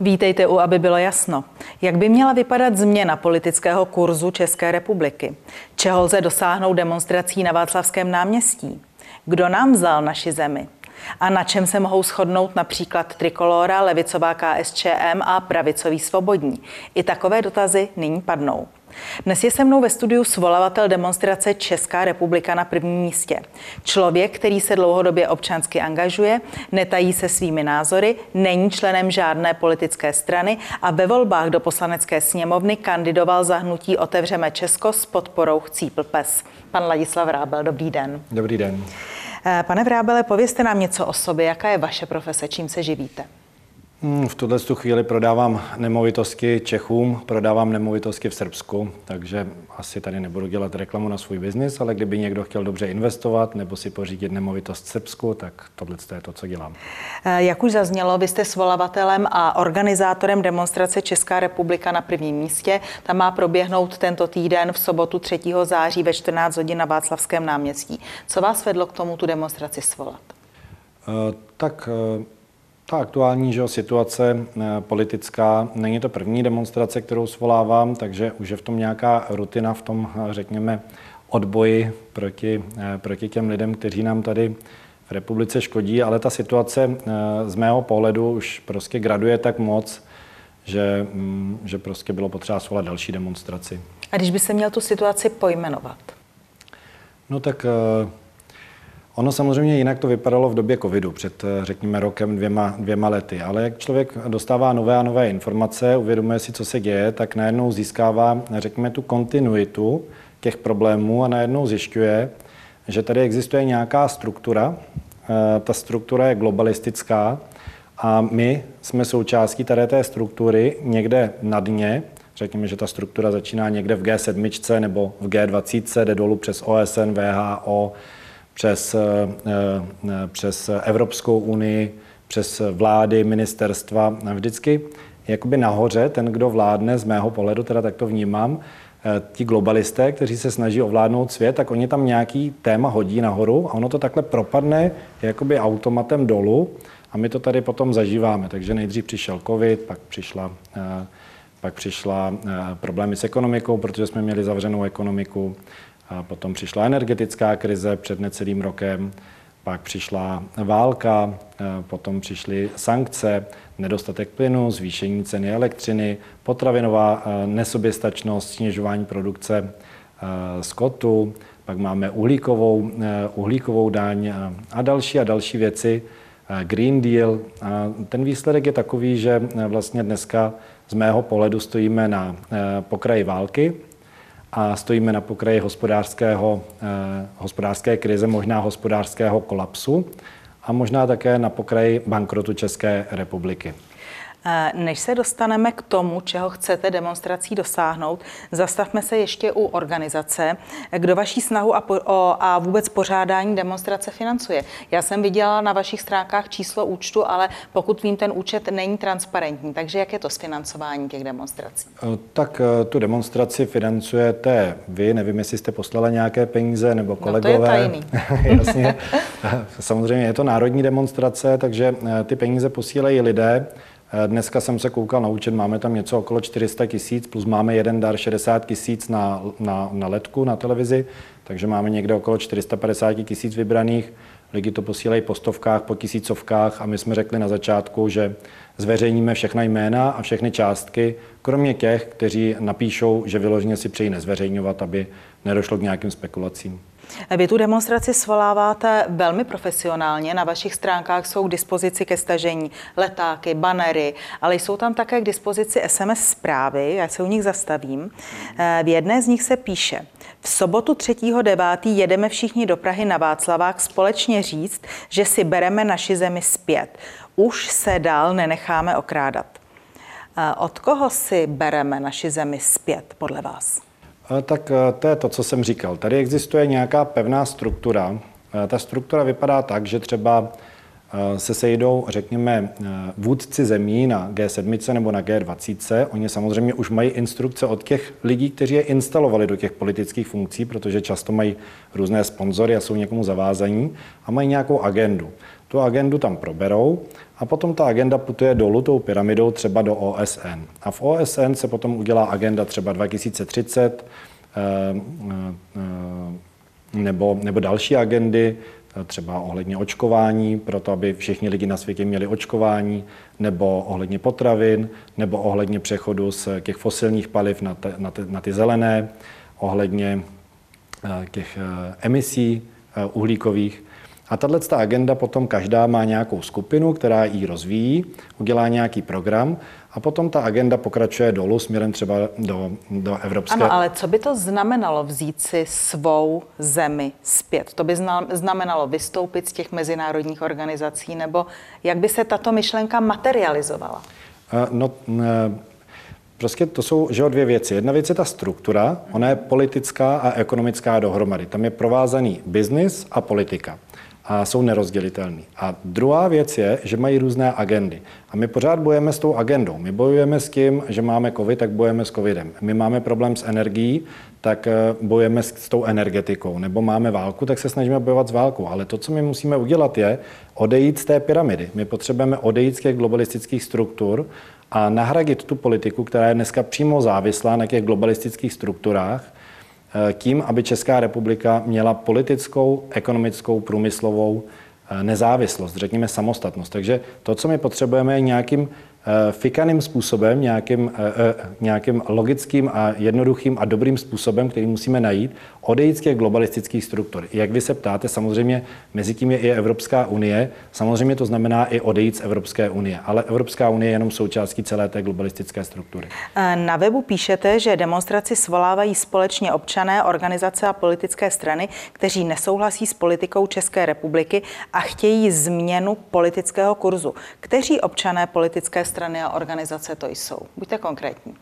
Vítejte u Aby bylo jasno. Jak by měla vypadat změna politického kurzu České republiky? Čeho lze dosáhnout demonstrací na Václavském náměstí? Kdo nám vzal naši zemi? A na čem se mohou shodnout například Trikolora, levicová KSČM a pravicový Svobodní? I takové dotazy nyní padnou. Dnes je se mnou ve studiu svolavatel demonstrace Česká republika na prvním místě. Člověk, který se dlouhodobě občansky angažuje, netají se svými názory, není členem žádné politické strany a ve volbách do Poslanecké sněmovny kandidoval za hnutí Otevřeme Česko s podporou Chcípl pes. Pan Ladislav Vrábel, dobrý den. Dobrý den. Pane Vrábele, povězte nám něco o sobě. Jaká je vaše profese? Čím se živíte? V tuhle chvíli prodávám nemovitosti Čechům, prodávám nemovitosti v Srbsku, takže asi tady nebudu dělat reklamu na svůj biznis, ale kdyby někdo chtěl dobře investovat nebo si pořídit nemovitost v Srbsku, tak tohle je to, co dělám. Jak už zaznělo, vy jste svolavatelem a organizátorem demonstrace Česká republika na prvním místě. Ta má proběhnout tento týden v sobotu 3. září ve 14 hodin na Václavském náměstí. Co vás vedlo k tomu tu demonstraci svolat? Ta aktuální situace politická, není to první demonstrace, kterou svolávám, takže už je v tom nějaká rutina v tom, řekněme, odboji proti těm lidem, kteří nám tady v republice škodí, ale ta situace z mého pohledu už prostě graduje tak moc, že prostě bylo potřeba svolat další demonstraci. A když by se měl tu situaci pojmenovat? No tak... Ono samozřejmě jinak to vypadalo v době covidu, před, řekněme, rokem, dvěma lety. Ale jak člověk dostává nové a nové informace, uvědomuje si, co se děje, tak najednou získává, řekněme, tu kontinuitu těch problémů a najednou zjišťuje, že tady existuje nějaká struktura. Ta struktura je globalistická a my jsme součástí tady té struktury někde na dně. Řekněme, že ta struktura začíná někde v G7 nebo v G20, jde dolů přes OSN, WHO, přes Evropskou unii, přes vlády, ministerstva. Vždycky jakoby nahoře ten, kdo vládne, z mého pohledu, teda tak to vnímám, ti globalisté, kteří se snaží ovládnout svět, tak oni tam nějaký téma hodí nahoru a ono to takhle propadne jakoby automatem dolů a my to tady potom zažíváme. Takže nejdřív přišel covid, pak přišla problémy s ekonomikou, protože jsme měli zavřenou ekonomiku. A potom přišla energetická krize před necelým rokem, pak přišla válka, potom přišly sankce, nedostatek plynu, zvýšení ceny elektřiny, potravinová nesoběstačnost, snižování produkce skotu, pak máme uhlíkovou daň a další věci, Green Deal. A ten výsledek je takový, že vlastně dneska z mého pohledu stojíme na pokraji války, a stojíme na pokraji hospodářské krize, možná hospodářského kolapsu a možná také na pokraji bankrotu České republiky. Než se dostaneme k tomu, čeho chcete demonstrací dosáhnout, zastavme se ještě u organizace, kdo vaši snahu a vůbec pořádání demonstrace financuje. Já jsem viděla na vašich stránkách číslo účtu, ale pokud vím, ten účet není transparentní. Takže jak je to s financováním těch demonstrací? Tak tu demonstraci financujete vy, nevím, jestli jste poslala nějaké peníze nebo kolegové. No to je tajný. Jasně. Samozřejmě je to národní demonstrace, takže ty peníze posílají lidé. Dneska jsem se koukal na účet, máme tam něco okolo 400 000, plus máme jeden dar 60 000 na ledku, na televizi, takže máme někde okolo 450 000 vybraných. Lidi to posílají po stovkách, po tisícovkách a my jsme řekli na začátku, že zveřejníme všechna jména a všechny částky, kromě těch, kteří napíšou, že vyloženě si přejí nezveřejňovat, aby nedošlo k nějakým spekulacím. Vy tu demonstraci svoláváte velmi profesionálně. Na vašich stránkách jsou k dispozici ke stažení letáky, banery, ale jsou tam také k dispozici SMS zprávy, já se u nich zastavím. V jedné z nich se píše: v sobotu 3.9. jedeme všichni do Prahy na Václavák společně říct, že si bereme naši zemi zpět. Už se dál nenecháme okrádat. Od koho si bereme naši zemi zpět podle vás? Tak to je to, co jsem říkal. Tady existuje nějaká pevná struktura. Ta struktura vypadá tak, že třeba se sejdou, řekněme, vůdci zemí na G7 nebo na G20. Oni samozřejmě už mají instrukce od těch lidí, kteří je instalovali do těch politických funkcí, protože často mají různé sponzory a jsou někomu zavázaní a mají nějakou agendu. Tu agendu tam proberou A potom ta agenda putuje dolů tou pyramidou třeba do OSN. A v OSN se potom udělá agenda třeba 2030 nebo další agendy, třeba ohledně očkování, proto aby všichni lidi na světě měli očkování, nebo ohledně potravin, nebo ohledně přechodu z těch fosilních paliv na ty zelené, ohledně těch emisí uhlíkových. A tato agenda potom každá má nějakou skupinu, která ji rozvíjí, udělá nějaký program a potom ta agenda pokračuje dolů směrem třeba do Evropské. Ano, ale co by to znamenalo vzít si svou zemi zpět? To by znamenalo vystoupit z těch mezinárodních organizací, nebo jak by se tato myšlenka materializovala? Prostě to jsou dvě věci. Jedna věc je ta struktura, ona je politická a ekonomická dohromady. Tam je provázaný biznis a politika. A jsou nerozdělitelný. A druhá věc je, že mají různé agendy. A my pořád bojujeme s tou agendou. My bojujeme s tím, že máme covid, tak bojujeme s covidem. My máme problém s energií, tak bojujeme s tou energetikou. Nebo máme válku, tak se snažíme bojovat s válkou. Ale to, co my musíme udělat, je odejít z té pyramidy. My potřebujeme odejít z těch globalistických struktur a nahradit tu politiku, která je dneska přímo závislá na těch globalistických strukturách, tím, aby Česká republika měla politickou, ekonomickou, průmyslovou nezávislost, řekněme samostatnost. Takže to, co my potřebujeme, je nějakým fikaným způsobem, nějakým logickým a jednoduchým a dobrým způsobem, který musíme najít, odejít z těch globalistických struktur. Jak vy se ptáte, samozřejmě mezi tím je i Evropská unie, samozřejmě to znamená i odejít z Evropské unie, ale Evropská unie je jenom součástí celé té globalistické struktury. Na webu píšete, že demonstraci svolávají společně občané, organizace a politické strany, kteří nesouhlasí s politikou České republiky a chtějí změnu politického kurzu. Kteří občané, politické strany a organizace to jsou? Buďte konkrétní.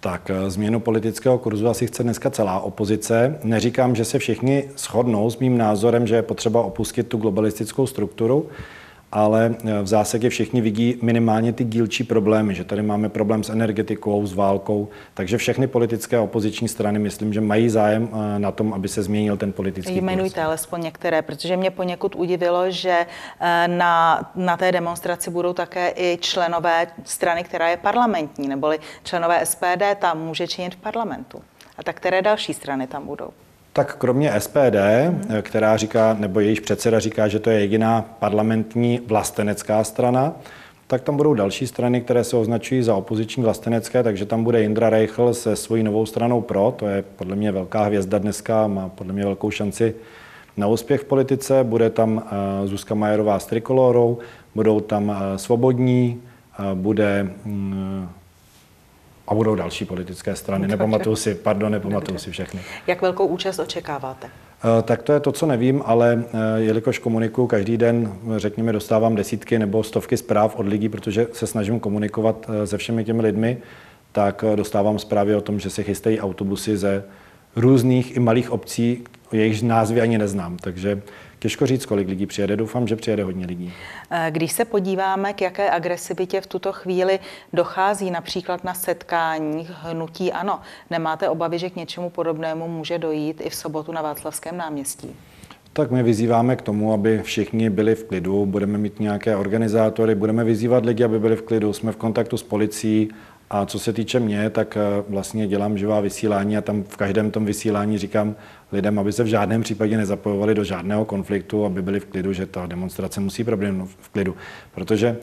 Tak změnu politického kurzu asi chce dneska celá opozice. Neříkám, že se všichni shodnou s mým názorem, že je potřeba opustit tu globalistickou strukturu, ale v zásadě všichni vidí minimálně ty dílčí problémy, že tady máme problém s energetikou, s válkou, takže všechny politické opoziční strany, myslím, že mají zájem na tom, aby se změnil ten politický kurz. Jmenujte alespoň některé, protože mě poněkud udivilo, že na té demonstraci budou také i členové strany, která je parlamentní, neboli členové SPD tam může činit v parlamentu. A tak které další strany tam budou? Tak kromě SPD, která říká, nebo jejíž předseda říká, že to je jediná parlamentní vlastenecká strana, tak tam budou další strany, které se označují za opoziční vlastenecké, takže tam bude Jindra Reichl se svojí novou stranou PRO, to je podle mě velká hvězda dneska, má podle mě velkou šanci na úspěch v politice, bude tam Zuzka Majerová s Trikolorou, budou tam Svobodní, a budou další politické strany. Nepamatuju si všechny. Jak velkou účast očekáváte? Tak to je to, co nevím, ale jelikož komunikuju každý den, řekněme, dostávám desítky nebo stovky zpráv od lidí, protože se snažím komunikovat se všemi těmi lidmi, tak dostávám zprávy o tom, že se chystají autobusy ze různých i malých obcí, jejichž názvy ani neznám, takže těžko říct, kolik lidí přijede. Doufám, že přijede hodně lidí. Když se podíváme, k jaké agresivitě v tuto chvíli dochází například na setkáních hnutí ANO, nemáte obavy, že k něčemu podobnému může dojít i v sobotu na Václavském náměstí? Tak my vyzýváme k tomu, aby všichni byli v klidu, budeme mít nějaké organizátory, budeme vyzývat lidi, aby byli v klidu, jsme v kontaktu s policií. A co se týče mě, tak vlastně dělám živá vysílání a tam v každém tom vysílání říkám lidem, aby se v žádném případě nezapojovali do žádného konfliktu, aby byli v klidu, že ta demonstrace musí proběhnout v klidu. Protože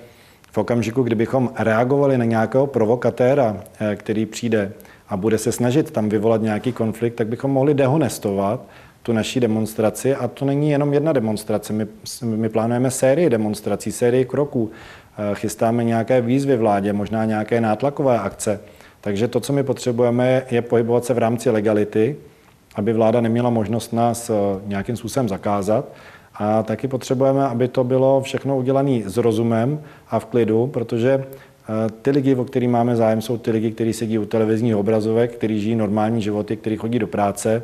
v okamžiku, kdybychom reagovali na nějakého provokatéra, který přijde a bude se snažit tam vyvolat nějaký konflikt, tak bychom mohli dehonestovat tu naší demonstraci. A to není jenom jedna demonstrace. My plánujeme sérii demonstrací, sérii kroků. Chystáme nějaké výzvy vládě, možná nějaké nátlakové akce. Takže to, co my potřebujeme, je pohybovat se v rámci legality, aby vláda neměla možnost nás nějakým způsobem zakázat. A taky potřebujeme, aby to bylo všechno udělané s rozumem a v klidu, protože ty lidi, o kterých máme zájem, jsou ty lidi, kteří sedí u televizních obrazovek, kteří žijí normální životy, kteří chodí do práce.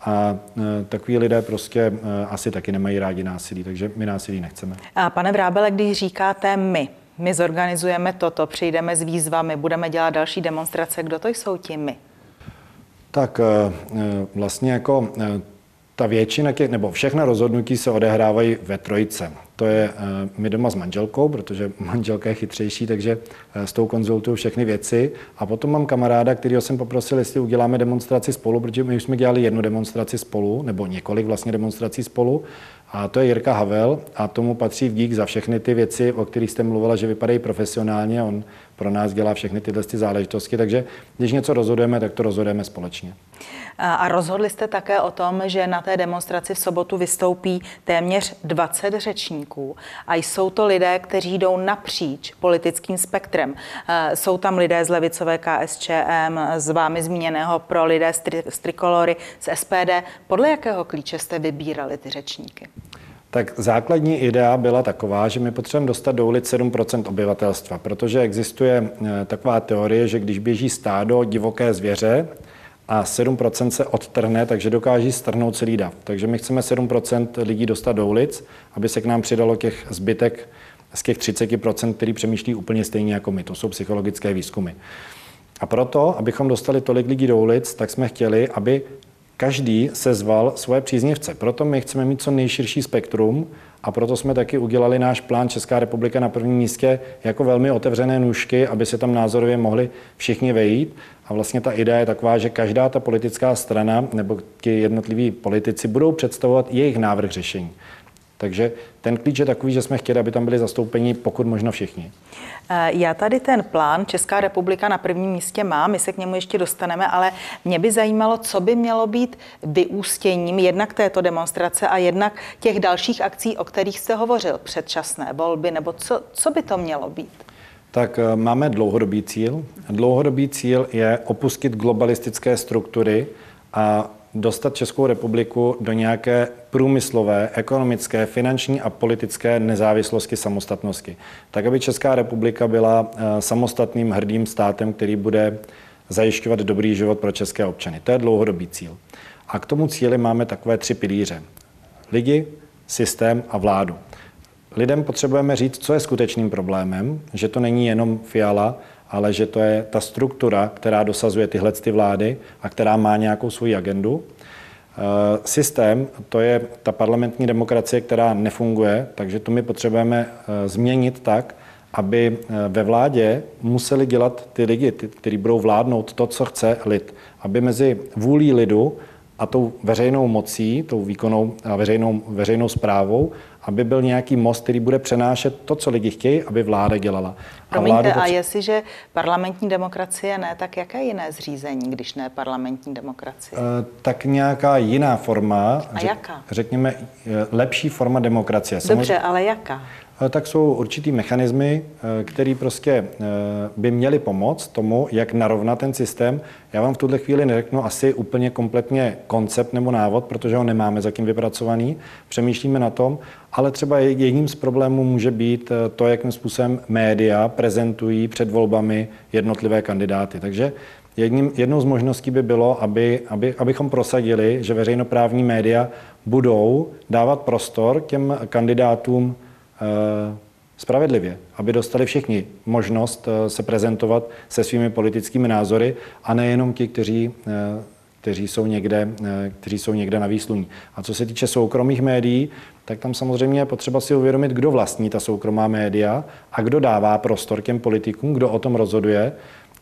A takový lidé prostě asi taky nemají rádi násilí, takže my násilí nechceme. A pane Vrábele, když říkáte my zorganizujeme toto, přijdeme s výzvami, budeme dělat další demonstrace, kdo to jsou ti my? Tak vlastně jako ta většina, nebo všechna rozhodnutí se odehrávají ve trojice. to je my doma s manželkou, protože manželka je chytřejší, takže s tou konzultuju všechny věci. A potom mám kamaráda, kterýho jsem poprosil, jestli uděláme demonstraci spolu, protože my už jsme dělali jednu demonstraci spolu, nebo několik vlastně demonstrací spolu. A to je Jirka Havel a tomu patří vdík za všechny ty věci, o kterých jste mluvila, že vypadají profesionálně. On pro nás dělá všechny tyhle záležitosti, takže když něco rozhodujeme, tak to rozhodujeme společně. A rozhodli jste také o tom, že na té demonstraci v sobotu vystoupí téměř 20 řečníků a jsou to lidé, kteří jdou napříč politickým spektrem. Jsou tam lidé z levicové KSČM, z vámi zmíněného pro lidé z Trikolory, z SPD. Podle jakého klíče jste vybírali ty řečníky? Tak základní idea byla taková, že my potřebujeme dostat do ulic 7% obyvatelstva, protože existuje taková teorie, že když běží stádo divoké zvěře a 7% se odtrhne, takže dokáží strhnout celý dav. Takže my chceme 7% lidí dostat do ulic, aby se k nám přidalo těch zbytek z těch 30%, který přemýšlí úplně stejně jako my. To jsou psychologické výzkumy. A proto, abychom dostali tolik lidí do ulic, tak jsme chtěli, aby každý sezval svoje příznivce. Proto my chceme mít co nejširší spektrum a proto jsme taky udělali náš plán Česká republika na prvním místě jako velmi otevřené nůžky, aby se tam názorově mohli všichni vejít. A vlastně ta idea je taková, že každá ta politická strana nebo ti jednotliví politici budou představovat jejich návrh řešení. Takže ten klíč je takový, že jsme chtěli, aby tam byli zastoupeni pokud možno všichni. Já tady ten plán Česká republika na prvním místě mám, my se k němu ještě dostaneme, ale mě by zajímalo, co by mělo být vyústěním jednak této demonstrace a jednak těch dalších akcí, o kterých jste hovořil, předčasné volby, nebo co by to mělo být? Tak máme dlouhodobý cíl. Dlouhodobý cíl je opustit globalistické struktury a dostat Českou republiku do nějaké průmyslové, ekonomické, finanční a politické nezávislosti, samostatnosti. Tak, aby Česká republika byla samostatným hrdým státem, který bude zajišťovat dobrý život pro české občany. To je dlouhodobý cíl. A k tomu cíli máme takové tři pilíře. Lidi, systém a vládu. Lidem potřebujeme říct, co je skutečným problémem, že to není jenom Fiala, ale že to je ta struktura, která dosazuje tyhle ty vlády a která má nějakou svoji agendu. Systém, to je ta parlamentní demokracie, která nefunguje, takže to my potřebujeme změnit tak, aby ve vládě museli dělat ty lidi, kteří budou vládnout to, co chce lid. Aby mezi vůlí lidu a tou veřejnou mocí, tou výkonnou a veřejnou správou, aby byl nějaký most, který bude přenášet to, co lidi chtějí, aby vláda dělala. Promiňte, a jestliže parlamentní demokracie ne, tak jaké jiné zřízení, když ne parlamentní demokracie? Tak nějaká jiná forma. A jaká? Řekněme, lepší forma demokracie. Dobře, samozřejmě, ale jaká? Tak jsou určitý mechanismy, které prostě by měly pomoct tomu, jak narovnat ten systém. Já vám v tuhle chvíli neřeknu asi úplně kompletně koncept nebo návod, protože ho nemáme zatím vypracovaný. Přemýšlíme na tom, ale třeba jedním z problémů může být to, jakým způsobem média prezentují před volbami jednotlivé kandidáty. Takže jednou z možností by bylo, abychom prosadili, že veřejnoprávní média budou dávat prostor těm kandidátům spravedlivě, aby dostali všichni možnost se prezentovat se svými politickými názory a nejenom ti, kteří jsou někde na výsluní. A co se týče soukromých médií, tak tam samozřejmě je potřeba si uvědomit, kdo vlastní ta soukromá média a kdo dává prostor těm politikům, kdo o tom rozhoduje.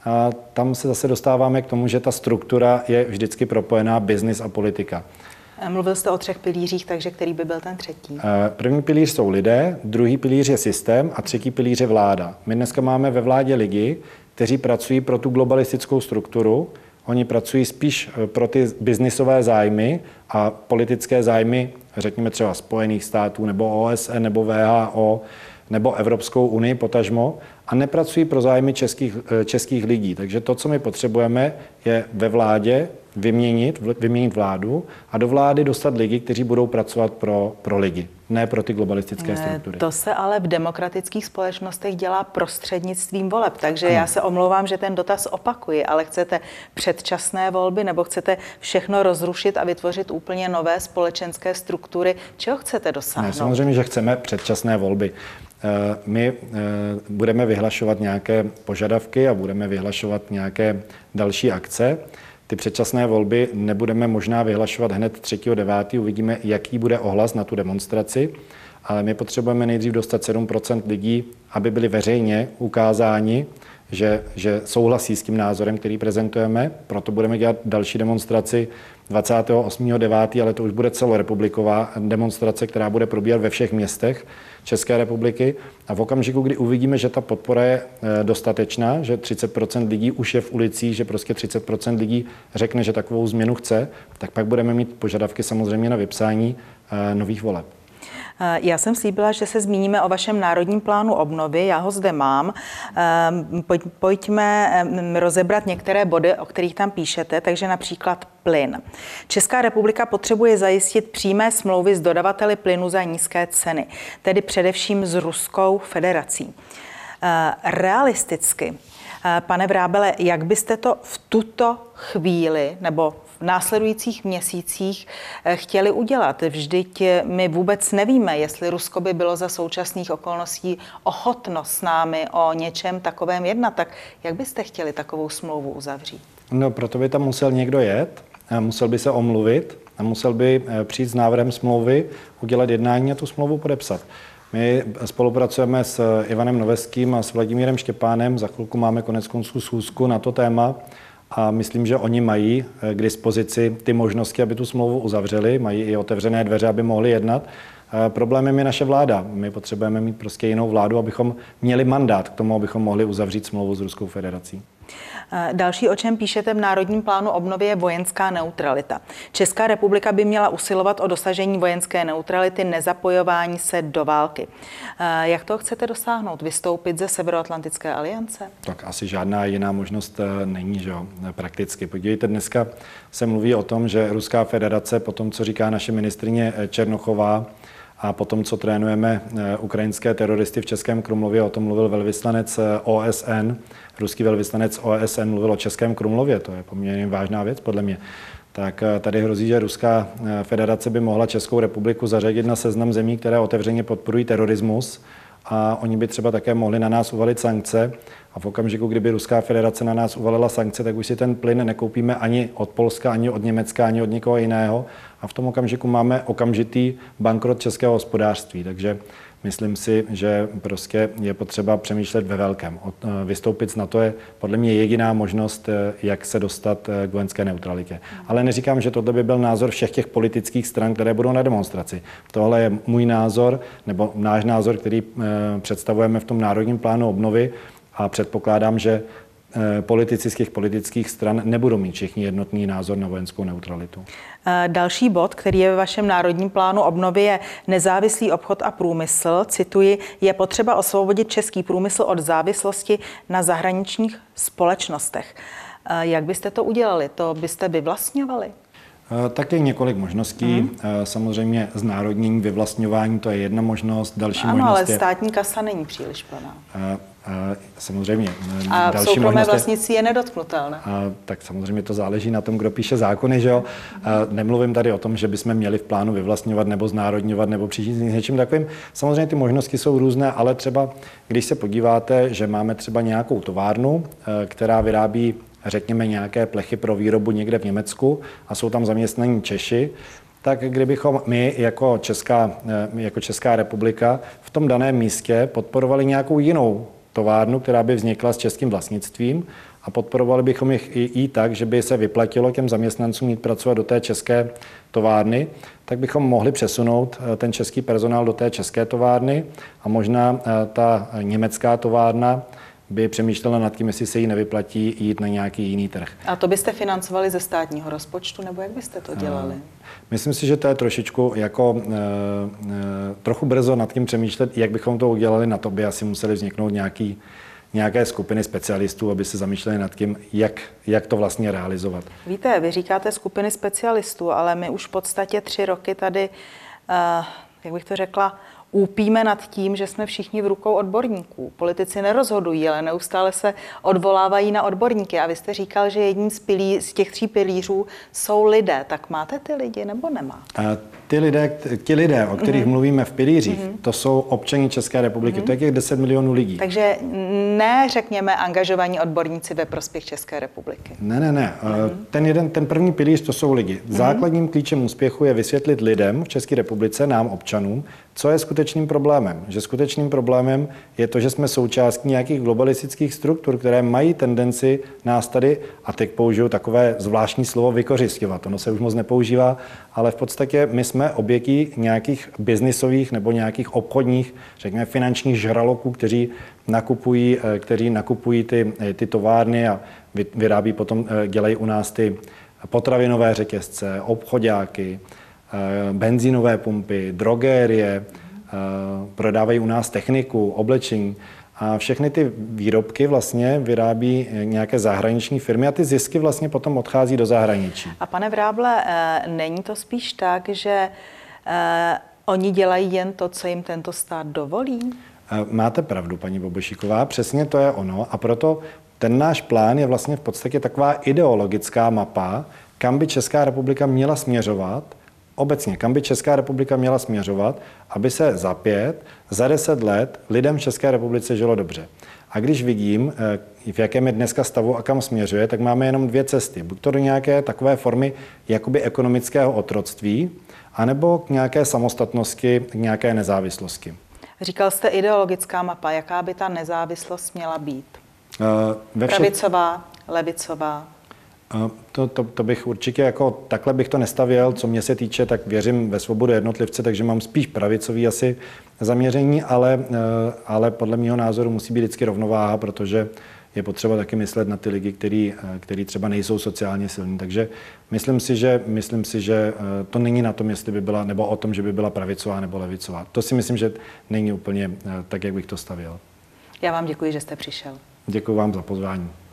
A tam se zase dostáváme k tomu, že ta struktura je vždycky propojená biznis a politika. Mluvil jste o třech pilířích, takže který by byl ten třetí? První pilíř jsou lidé, druhý pilíř je systém a třetí pilíř je vláda. My dneska máme ve vládě lidi, kteří pracují pro tu globalistickou strukturu. Oni pracují spíš pro ty biznisové zájmy a politické zájmy, řekněme třeba Spojených států, nebo OSN, nebo WHO, nebo Evropskou unii potažmo, a nepracují pro zájmy českých lidí. Takže to, co my potřebujeme, je ve vládě vyměnit vládu a do vlády dostat lidi, kteří budou pracovat pro lidi, ne pro ty globalistické struktury. To se ale v demokratických společnostech dělá prostřednictvím voleb, takže ano. Já se omlouvám, že ten dotaz opakuji, ale chcete předčasné volby nebo chcete všechno rozrušit a vytvořit úplně nové společenské struktury? Čeho chcete dosáhnout? Ne, samozřejmě, že chceme předčasné volby. My budeme vyhlašovat nějaké požadavky a budeme vyhlašovat nějaké další akce. Ty předčasné volby nebudeme možná vyhlašovat hned 3. 9. Uvidíme, jaký bude ohlas na tu demonstraci. ale my potřebujeme nejdřív dostat 7% lidí, aby byli veřejně ukázáni, že souhlasí s tím názorem, který prezentujeme. Proto budeme dělat další demonstraci 28.9., ale to už bude celorepubliková demonstrace, která bude probíhat ve všech městech České republiky. A v okamžiku, kdy uvidíme, že ta podpora je dostatečná, že 30% lidí už je v ulicích, že prostě 30% lidí řekne, že takovou změnu chce, tak pak budeme mít požadavky samozřejmě na vypsání nových voleb. Já jsem slíbila, že se zmíníme o vašem národním plánu obnovy, já ho zde mám. Pojďme rozebrat některé body, o kterých tam píšete, takže například plyn. Česká republika potřebuje zajistit přímé smlouvy s dodavateli plynu za nízké ceny, tedy především s Ruskou federací. Realisticky, pane Vrábele, jak byste to v tuto chvíli nebo v následujících měsících chtěli udělat? Vždyť my vůbec nevíme, jestli Rusko by bylo za současných okolností ochotno s námi o něčem takovém jednat. Tak jak byste chtěli takovou smlouvu uzavřít? No, proto by tam musel někdo jet, musel by se omluvit a musel by přijít s návrhem smlouvy, udělat jednání a tu smlouvu podepsat. My spolupracujeme s Ivanem Noveským a s Vladimírem Štěpánem. Za chvilku máme koneckonců schůzku na to téma a myslím, že oni mají k dispozici ty možnosti, aby tu smlouvu uzavřeli. Mají i otevřené dveře, aby mohli jednat. Problémem je naše vláda. My potřebujeme mít prostě jinou vládu, abychom měli mandát k tomu, abychom mohli uzavřít smlouvu s Ruskou federací. Další, o čem píšete v Národním plánu obnovy, je vojenská neutralita. Česká republika by měla usilovat o dosažení vojenské neutrality, nezapojování se do války. Jak toho chcete dosáhnout? Vystoupit ze Severoatlantické aliance? Tak asi žádná jiná možnost není, že jo, prakticky. Podívejte, dneska se mluví o tom, že Ruská federace, po tom, co říká naše ministryně Černochová, a potom, co trénujeme ukrajinské teroristy v Českém Krumlově, o tom mluvil velvyslanec OSN, ruský velvyslanec OSN mluvil o Českém Krumlově, to je poměrně vážná věc podle mě, tak tady hrozí, že Ruská federace by mohla Českou republiku zařadit na seznam zemí, které otevřeně podporují terorismus a oni by třeba také mohli na nás uvalit sankce a v okamžiku, kdyby Ruská federace na nás uvalila sankce, tak už si ten plyn nekoupíme ani od Polska, ani od Německa, ani od nikoho jiného. A v tom okamžiku máme okamžitý bankrot českého hospodářství. Takže myslím si, že prostě je potřeba přemýšlet ve velkém. Vystoupit z NATO je podle mě jediná možnost, jak se dostat k vojenské neutralitě. Ale neříkám, že tohle by byl názor všech těch politických stran, které budou na demonstraci. Tohle je můj názor, nebo náš názor, který představujeme v tom Národním plánu obnovy a předpokládám, že politici z těch politických stran nebudou mít všichni jednotný názor na vojenskou neutralitu. Další bod, který je ve vašem národním plánu obnovy, je nezávislý obchod a průmysl. Cituji, je potřeba osvobodit český průmysl od závislosti na zahraničních společnostech. Jak byste to udělali? To byste vyvlastňovali? Tak je několik možností. Samozřejmě znárodnění, vyvlastňování, to je jedna možnost. Další ano, možnost ale je... státní kasa není příliš plná. Samozřejmě. A soukromé vlastnictví je nedotknutelné. Tak samozřejmě to záleží na tom, kdo píše zákony, že jo. Nemluvím tady o tom, že bychom měli v plánu vyvlastňovat nebo znárodňovat nebo přijít s něčím takovým. Samozřejmě ty možnosti jsou různé, ale třeba když se podíváte, že máme třeba nějakou továrnu, která vyrábí, řekněme, nějaké plechy pro výrobu někde v Německu a jsou tam zaměstnaní Češi, tak kdybychom my jako Česká republika v tom daném místě podporovali nějakou jinou továrnu, která by vznikla s českým vlastnictvím a podporovali bychom jich i tak, že by se vyplatilo těm zaměstnancům jít pracovat do té české továrny, tak bychom mohli přesunout ten český personál do té české továrny a možná ta německá továrna by přemýšlela nad tím, jestli se jí nevyplatí jít na nějaký jiný trh. A to byste financovali ze státního rozpočtu, nebo jak byste to dělali? Myslím si, že to je trošičku jako trochu brzo nad tím přemýšlet, jak bychom to udělali, na to by asi museli vzniknout nějaké skupiny specialistů, aby se zamýšleli nad tím, jak to vlastně realizovat. Víte, vy říkáte skupiny specialistů, ale my už v podstatě 3 roky tady, jak bych to řekla, úpíme nad tím, že jsme všichni v rukou odborníků. Politici nerozhodují, ale neustále se odvolávají na odborníky. A vy jste říkal, že jedním z těch 3 pilířů jsou lidé. Tak máte ty lidi nebo nemáte? Ti lidé, o kterých mluvíme v pilířích, to jsou občané České republiky. To je těch 10 milionů lidí. Takže ne, řekněme, angažovaní odborníci ve prospěch České republiky. Ne. Ten první pilíř, to jsou lidi. Základním klíčem úspěchu je vysvětlit lidem v České republice, nám občanům, co je skutečným problémem. Že skutečným problémem je to, že jsme součástí nějakých globalistických struktur, které mají tendenci nás tady, a teď použiju takové zvláštní slovo, vykořisťovat. Ono se už moc nepoužívá, ale v podstatě my jsme obětí nějakých biznisových nebo nějakých obchodních, řekněme, finančních žraloků, kteří nakupují ty továrny a vyrábí potom, dělají u nás ty potravinové řetězce, obchodáky, benzínové pumpy, drogérie, prodávají u nás techniku, oblečení. A všechny ty výrobky vlastně vyrábí nějaké zahraniční firmy a ty zisky vlastně potom odchází do zahraničí. A pane Vráble, není to spíš tak, že oni dělají jen to, co jim tento stát dovolí? Máte pravdu, paní Bobošíková, přesně to je ono. A proto ten náš plán je vlastně v podstatě taková ideologická mapa, kam by Česká republika měla směřovat, obecně, kam by Česká republika měla směřovat, aby se za 5, za 10 let lidem v České republice žilo dobře. A když vidím, v jakém je dneska stavu a kam směřuje, tak máme jenom 2 cesty. Buď to do nějaké takové formy jakoby ekonomického otroctví, anebo k nějaké samostatnosti, k nějaké nezávislosti. Říkal jste ideologická mapa. Jaká by ta nezávislost měla být? Pravicová, levicová? To bych určitě jako takhle bych to nestavěl, co mě se týče, tak věřím ve svobodu jednotlivce, takže mám spíš pravicový asi zaměření, ale podle mého názoru musí být vždycky rovnováha, protože je potřeba taky myslet na ty lidi, který třeba nejsou sociálně silní. Takže myslím si, že to není na tom, jestli by byla, nebo o tom, že by byla pravicová nebo levicová. To si myslím, že není úplně tak, jak bych to stavěl. Já vám děkuji, že jste přišel. Děkuji vám za pozvání.